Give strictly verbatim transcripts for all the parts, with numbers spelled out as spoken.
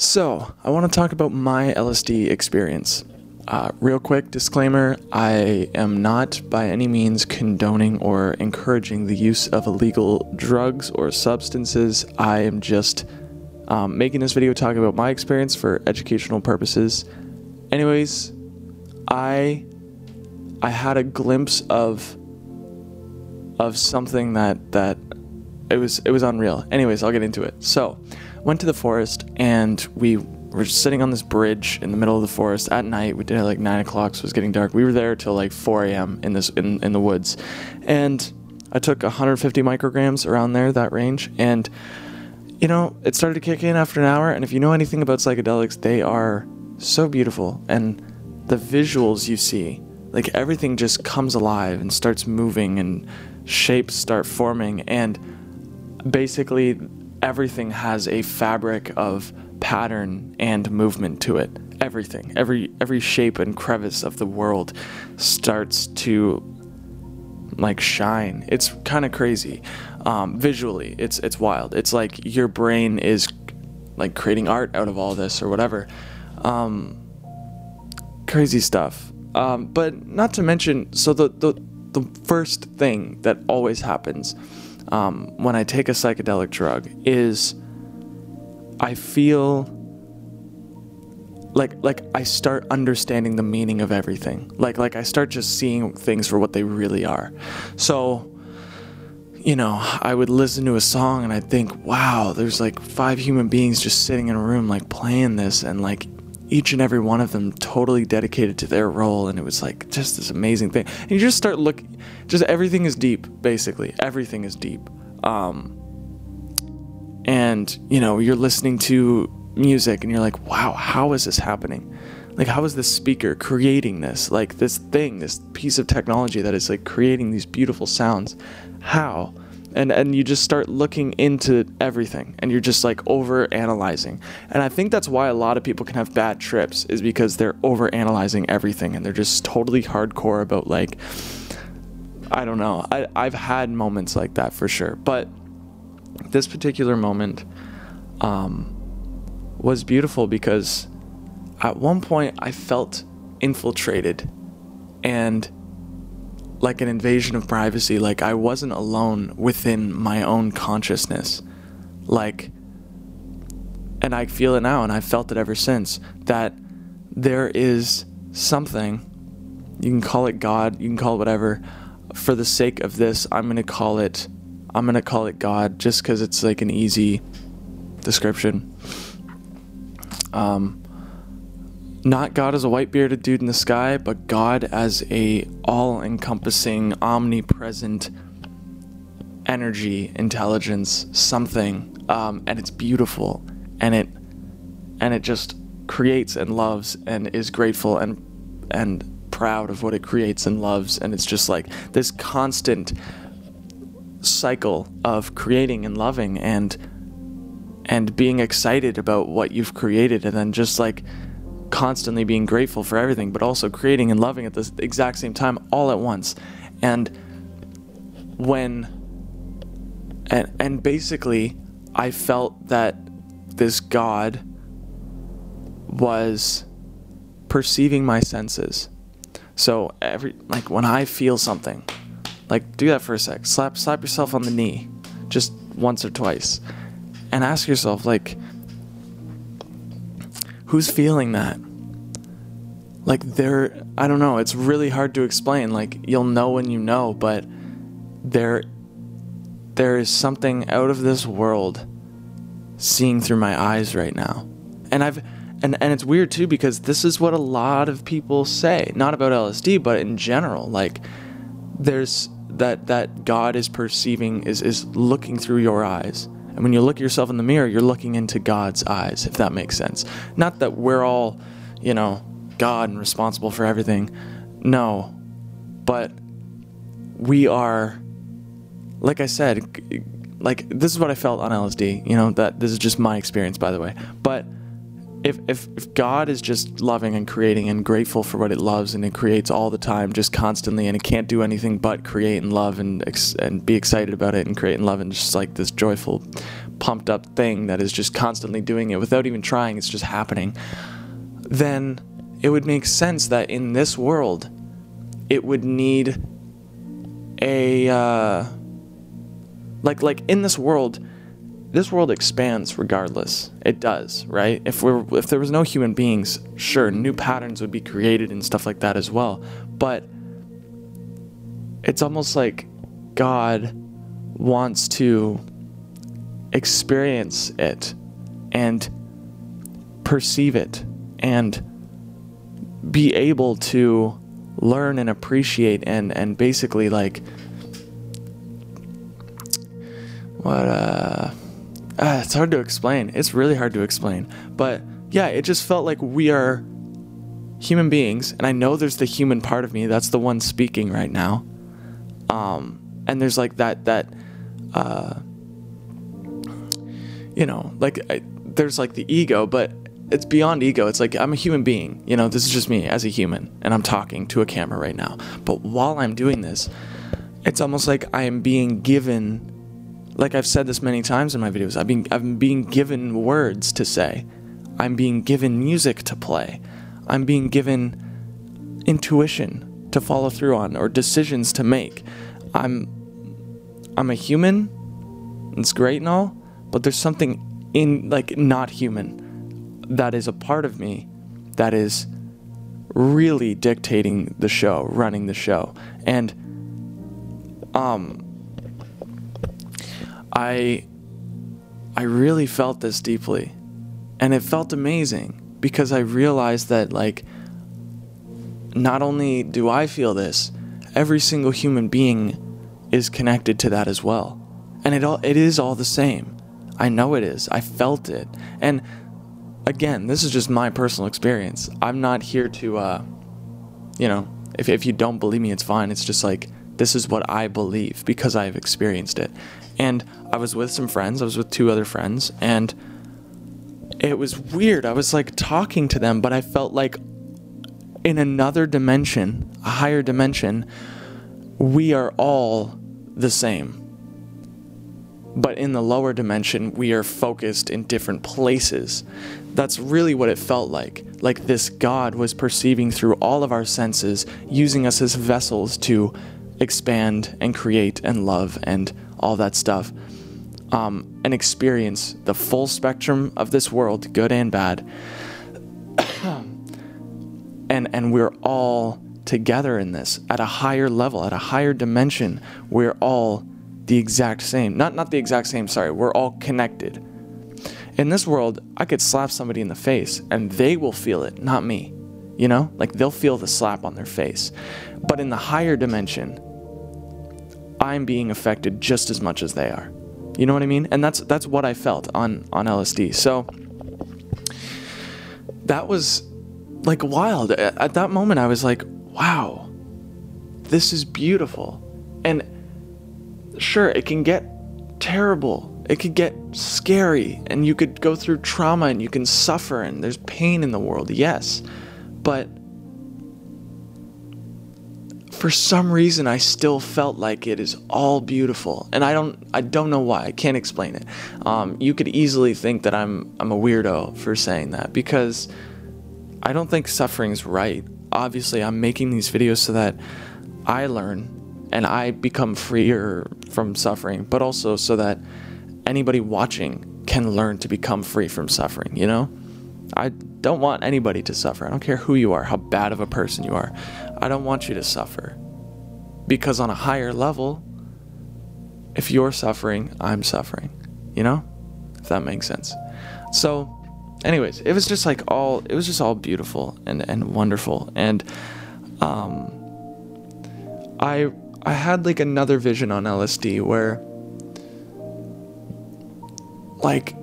So, I want to talk about my L S D experience. Uh, real quick disclaimer, I am not by any means condoning or encouraging the use of illegal drugs or substances. I am just um, making this video talk about my experience for educational purposes. Anyways, I I had a glimpse of of something that that it was it was unreal. Anyways, I'll get into it. So, went to the forest, and we were sitting on this bridge in the middle of the forest at night. We did it at like nine o'clock, so it was getting dark. We were there till like four a m in this in, in the woods, and I took one hundred fifty micrograms, around there, that range. And you know, it started to kick in after an hour, and if you know anything about psychedelics, they are so beautiful, and the visuals you see, like everything just comes alive and starts moving, and shapes start forming, and basically everything has a fabric of pattern and movement to it. Everything, every every shape and crevice of the world starts to like shine. It's kind of crazy. Um, visually, it's it's wild. It's like your brain is like creating art out of all this or whatever. Um, crazy stuff. Um, but not to mention, so the the the first thing that always happens Um, when I take a psychedelic drug is I feel like like I start understanding the meaning of everything. Like like I start just seeing things for what they really are. So, you know, I would listen to a song and I'd think, wow, there's like five human beings just sitting in a room like playing this, and like each and every one of them totally dedicated to their role, and it was like just this amazing thing. And you just start look, just everything is deep, basically. Everything is deep. Um, and, you know, you're listening to music and you're like, wow, how is this happening? Like, how is this speaker creating this? Like, this thing, this piece of technology that is like creating these beautiful sounds. How? And and you just start looking into everything, and you're just like over analyzing. And I think that's why a lot of people can have bad trips, is because they're over analyzing everything, and they're just totally hardcore about, like, I don't know. I, I've had moments like that for sure. But this particular moment um, was beautiful because at one point I felt infiltrated and like an invasion of privacy. Like I wasn't alone within my own consciousness. Like, and I feel it now, and I've felt it ever since, that there is something, you can call it God, you can call it whatever. For the sake of this, I'm going to call it, I'm going to call it God, just because it's like an easy description. Um, Not God as a white-bearded dude in the sky, but God as a all-encompassing, omnipresent energy, intelligence, something, um, and it's beautiful, and it and it just creates and loves and is grateful and and proud of what it creates and loves, and it's just like this constant cycle of creating and loving and and being excited about what you've created, and then just like constantly being grateful for everything, but also creating and loving at the exact same time, all at once. And when and and basically I felt that this God was perceiving my senses. So every like when I feel something, like do that for a sec, slap slap yourself on the knee just once or twice and ask yourself, like, who's feeling that? Like, there, I don't know, it's really hard to explain. Like, you'll know when you know, but there, there is something out of this world seeing through my eyes right now. And I've, and, and it's weird too, because this is what a lot of people say, not about L S D, but in general, like there's that, that God is perceiving, is, is looking through your eyes. And when you look at yourself in the mirror, you're looking into God's eyes, if that makes sense. Not that we're all, you know, God and responsible for everything. No. But we are, like I said, like, this is what I felt on L S D. You know, that this is just my experience, by the way. But if, if, if God is just loving and creating and grateful for what it loves, and it creates all the time, just constantly, and it can't do anything but create and love and ex and be excited about it and create and love, and just like this joyful, pumped up thing that is just constantly doing it without even trying, it's just happening, then it would make sense that in this world, it would need a, uh, like, like in this world, this world expands regardless. It does, right? If we're, if there was no human beings, sure, new patterns would be created and stuff like that as well. But it's almost like God wants to experience it and perceive it and be able to learn and appreciate and, and basically like, what, uh, uh, it's hard to explain. It's really hard to explain, but yeah, it just felt like we are human beings. And I know there's the human part of me. That's the one speaking right now. Um, and there's like that, that, uh, you know, like I, there's like the ego, but it's beyond ego. It's like, I'm a human being, you know, this is just me as a human, and I'm talking to a camera right now. But while I'm doing this, it's almost like I am being given, like I've said this many times in my videos, I've been, I'm being given words to say. I'm being given music to play. I'm being given intuition to follow through on, or decisions to make. I'm, I'm a human. It's great and all, but there's something in like not human that is a part of me that is really dictating the show, running the show. And um, I, I really felt this deeply, and it felt amazing because I realized that like, not only do I feel this, every single human being is connected to that as well. And it all, it is all the same. I know it is. I felt it. And again, this is just my personal experience. I'm not here to, uh, you know, if, if you don't believe me, it's fine. It's just like, this is what I believe because I've experienced it. And I was with some friends. I was with two other friends, and it was weird. I was like talking to them, but I felt like in another dimension, a higher dimension, we are all the same. But in the lower dimension, we are focused in different places. That's really what it felt like. Like this God was perceiving through all of our senses, using us as vessels to expand and create and love and all that stuff. Um, and experience the full spectrum of this world, good and bad. and, and we're all together in this at a higher level, at a higher dimension. We're all the exact same, not not the exact same, sorry, we're all connected. In this world, I could slap somebody in the face and they will feel it, not me, you know, like they'll feel the slap on their face. But in the higher dimension, I'm being affected just as much as they are, you know what I mean? And that's that's what I felt on on L S D. So that was like wild. At that moment, I was like, wow, this is beautiful. And sure, it can get terrible, it could get scary, and you could go through trauma, and you can suffer, and there's pain in the world, yes, but for some reason I still felt like it is all beautiful, and I don't I don't know why. I can't explain it. Um, you could easily think that I'm I'm a weirdo for saying that, because I don't think suffering's right. Obviously, I'm making these videos so that I learn and I become freer from suffering, but also so that anybody watching can learn to become free from suffering, you know? I don't want anybody to suffer. I don't care who you are, how bad of a person you are. I don't want you to suffer. Because on a higher level, if you're suffering, I'm suffering, you know? If that makes sense. So, anyways, it was just like all, it was just all beautiful and, and wonderful. And um, I... I had like another vision on L S D where like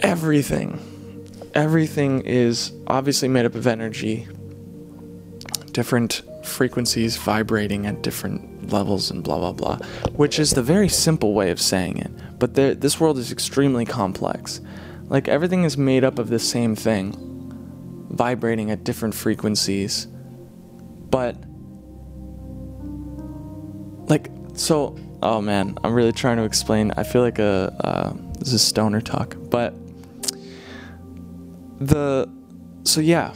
everything, everything is obviously made up of energy, different frequencies vibrating at different levels and blah, blah, blah, which is the very simple way of saying it. But there, this world is extremely complex. Like, everything is made up of the same thing, vibrating at different frequencies. But, like, so, oh man, I'm really trying to explain. I feel like a, uh, this is stoner talk, but the, so yeah,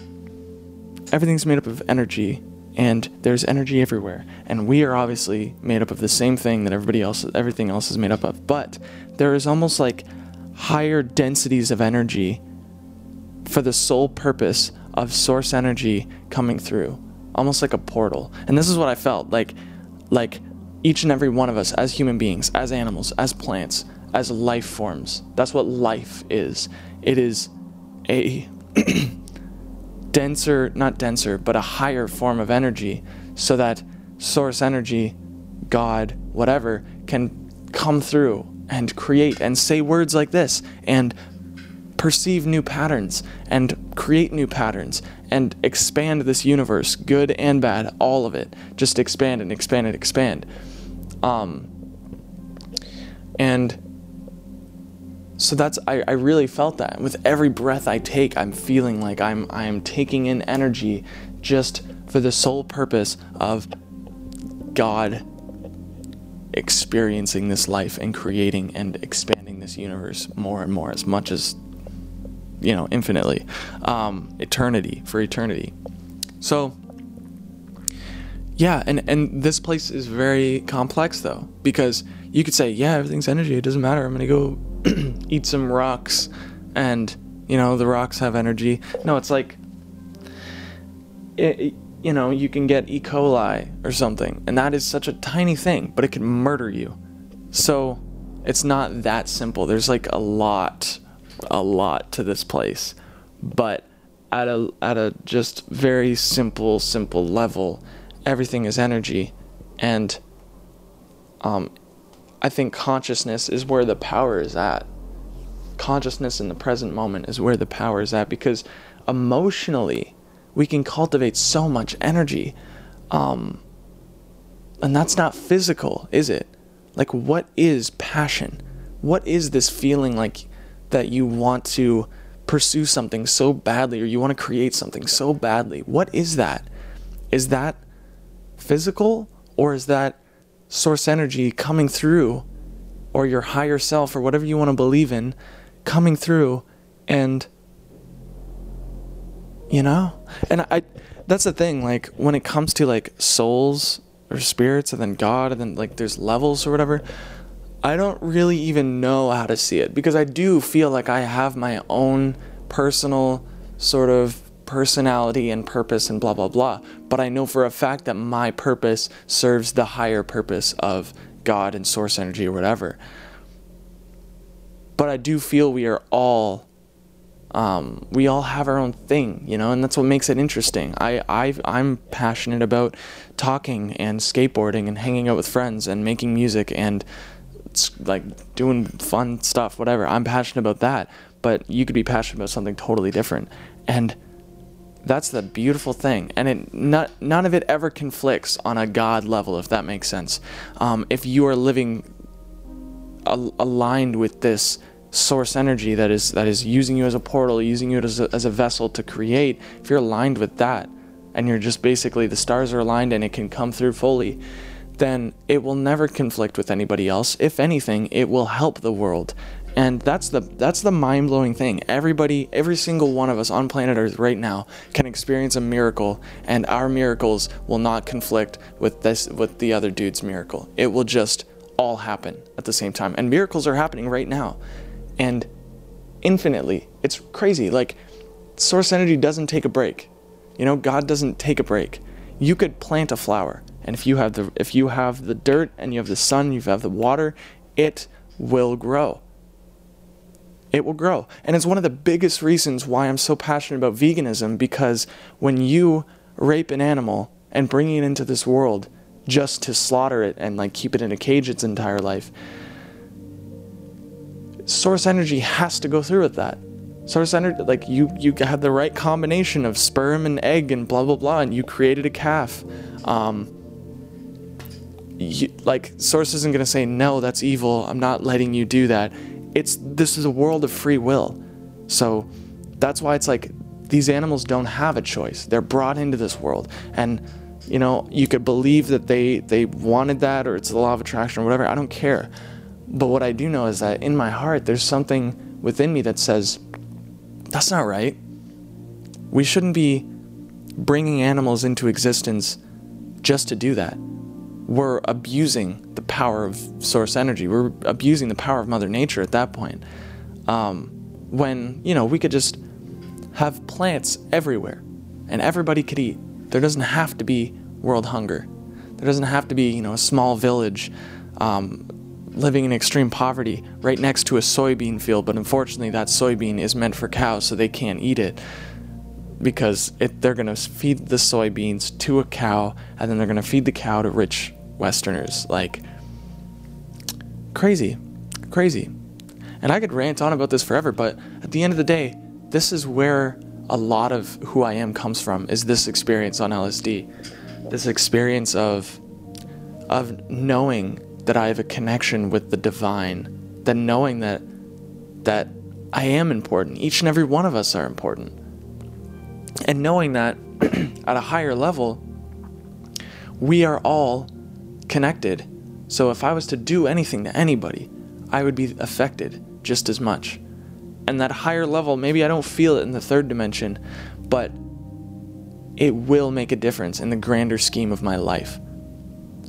everything's made up of energy, and there's energy everywhere. And we are obviously made up of the same thing that everybody else, everything else is made up of, but there is almost like higher densities of energy for the sole purpose of source energy coming through, almost like a portal. And this is what I felt like, like each and every one of us as human beings, as animals, as plants, as life forms. That's what life is. It is a denser, not denser, but a higher form of energy, so that source energy, God, whatever, can come through and create and say words like this and perceive new patterns and create new patterns and expand this universe, good and bad, all of it. Just expand and expand and expand. Um, and so that's, I, I really felt that. With every breath I take, I'm feeling like I'm, I'm taking in energy just for the sole purpose of God experiencing this life and creating and expanding this universe more and more, as much as, you know, infinitely, um, eternity, for eternity. So yeah, and, and this place is very complex though, because you could say, yeah, everything's energy, it doesn't matter, I'm gonna go eat some rocks, and, you know, the rocks have energy. No, it's like, it, it, you know, you can get E. coli or something, and that is such a tiny thing, but it can murder you. So it's not that simple. There's like a lot, a lot to this place, but at a, at a just very simple, simple level, everything is energy. And um, I think consciousness is where the power is at. Consciousness in the present moment is where the power is at, because emotionally, we can cultivate so much energy. Um, and that's not physical, is it? Like, what is passion? What is this feeling like that you want to pursue something so badly, or you want to create something so badly? What is that? Is that physical, or is that source energy coming through, or your higher self, or whatever you want to believe in, coming through? And, you know, and I, that's the thing, like when it comes to like souls or spirits and then God and then like there's levels or whatever, I don't really even know how to see it, because I do feel like I have my own personal sort of personality and purpose and blah, blah, blah. But I know for a fact that my purpose serves the higher purpose of God and source energy or whatever. But I do feel we are all Um, we all have our own thing, you know, and that's what makes it interesting. I, I've, I'm passionate about talking and skateboarding and hanging out with friends and making music and like doing fun stuff, whatever. I'm passionate about that, but you could be passionate about something totally different. And that's the beautiful thing. And it, not, none of it ever conflicts on a God level, if that makes sense. Um, if you are living al- aligned with this source energy that is that is using you as a portal, using you as a, as a vessel to create, if you're aligned with that, and you're just basically, the stars are aligned and it can come through fully, then it will never conflict with anybody else. If anything, it will help the world. And that's the that's the mind-blowing thing. Everybody, every single one of us on planet Earth right now can experience a miracle, and our miracles will not conflict with this with the other dude's miracle. It will just all happen at the same time. And miracles are happening right now. And infinitely, it's crazy. Like, source energy doesn't take a break. You know, God doesn't take a break. You could plant a flower, and if you have the if you have the dirt and you have the sun, you have the water, it will grow. It will grow. And it's one of the biggest reasons why I'm so passionate about veganism, because when you rape an animal and bring it into this world just to slaughter it and like keep it in a cage its entire life, source energy has to go through with that. Source energy, like you, you had the right combination of sperm and egg and blah, blah, blah, and you created a calf. Um, you, like, source isn't going to say, no, that's evil, I'm not letting you do that. It's, this is a world of free will. So that's why it's like these animals don't have a choice. They're brought into this world. And, you know, you could believe that they, they wanted that, or it's the law of attraction or whatever. I don't care. But what I do know is that in my heart, there's something within me that says, that's not right. We shouldn't be bringing animals into existence just to do that. We're abusing the power of source energy. We're abusing the power of Mother Nature at that point. Um, when, you know, we could just have plants everywhere and everybody could eat. There doesn't have to be world hunger. There doesn't have to be, you know, a small village um, living in extreme poverty right next to a soybean field, but unfortunately that soybean is meant for cows, so they can't eat it because it, they're going to feed the soybeans to a cow, and then they're going to feed the cow to rich Westerners. Like, crazy, crazy. And I could rant on about this forever, but at the end of the day, this is where a lot of who I am comes from, is this experience on L S D. This experience of, of knowing that I have a connection with the divine, that knowing that, that I am important. Each and every one of us are important. And knowing that at a higher level, we are all connected. So if I was to do anything to anybody, I would be affected just as much. And that higher level, maybe I don't feel it in the third dimension, but it will make a difference in the grander scheme of my life.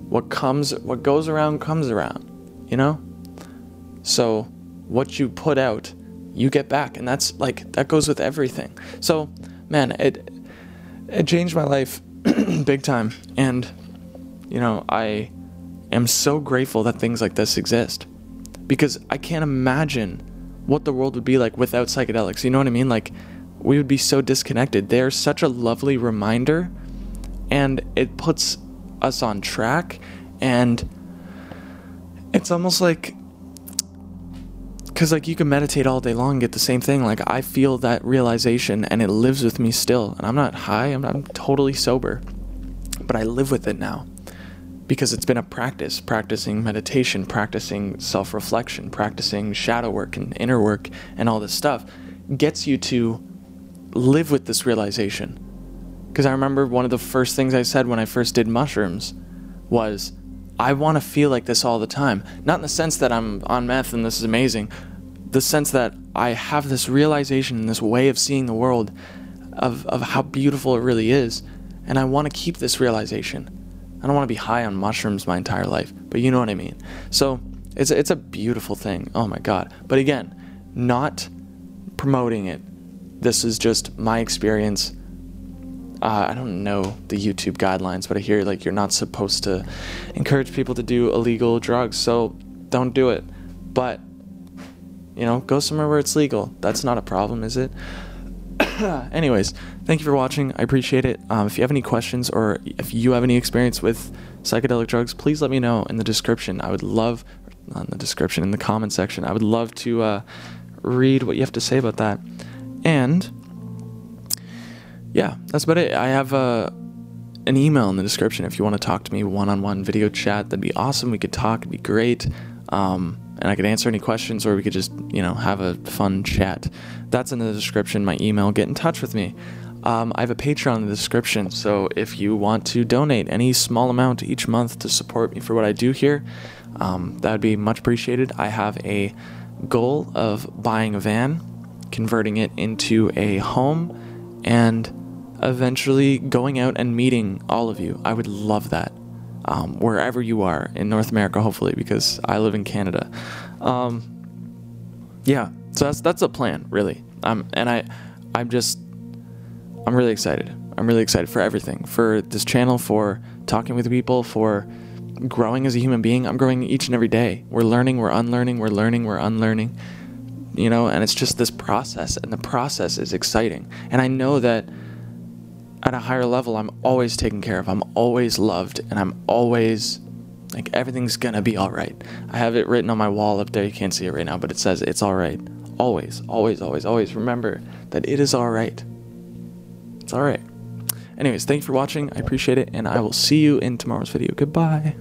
What comes, what goes around comes around, you know? So what you put out, you get back. And that's like, that goes with everything. So man, it it changed my life big time. And, you know, I am so grateful that things like this exist, because I can't imagine what the world would be like without psychedelics. You know what I mean? Like, we would be so disconnected. They're such a lovely reminder, and it puts us on track. And it's almost like, because like you can meditate all day long and get the same thing. Like, I feel that realization and it lives with me still. And I'm not high, I'm not I'm totally sober, but I live with it now because it's been a practice, practicing meditation, practicing self-reflection, practicing shadow work and inner work and all this stuff gets you to live with this realization. Because I remember one of the first things I said when I first did mushrooms was, I want to feel like this all the time. Not in the sense that I'm on meth and this is amazing. The sense that I have this realization and this way of seeing the world of, of how beautiful it really is. And I want to keep this realization. I don't want to be high on mushrooms my entire life, but you know what I mean. So it's, it's a beautiful thing. Oh my God. But again, not promoting it. This is just my experience. Uh, I don't know the YouTube guidelines, but I hear like you're not supposed to encourage people to do illegal drugs, so don't do it. But, you know, go somewhere where it's legal. That's not a problem, is it? Anyways, thank you for watching. I appreciate it. Um, if you have any questions, or if you have any experience with psychedelic drugs, please let me know in the description. I would love, not in the description, in the comment section. I would love to uh, read what you have to say about that. And yeah, that's about it. I have a, an email in the description if you want to talk to me one-on-one, video chat. That'd be awesome. We could talk. It'd be great. Um, and I could answer any questions, or we could just, you know, have a fun chat. That's in the description, my email. Get in touch with me. Um, I have a Patreon in the description, so if you want to donate any small amount each month to support me for what I do here, um, that would be much appreciated. I have a goal of buying a van, converting it into a home, and eventually going out and meeting all of you. I would love that, um, wherever you are in North America, hopefully, because I live in Canada. Um, yeah, so that's that's the plan, really. Um, and I, I'm just, I'm really excited. I'm really excited for everything, for this channel, for talking with people, for growing as a human being. I'm growing each and every day. We're learning, we're unlearning, we're learning, we're unlearning, you know, and it's just this process, and the process is exciting. And I know that at a higher level, I'm always taken care of. I'm always loved, and I'm always like, everything's gonna be all right. I have it written on my wall up there. You can't see it right now, but it says it's all right. Always, always, always, always remember that it is all right. It's all right. Anyways, thank you for watching. I appreciate it, and I will see you in tomorrow's video. Goodbye.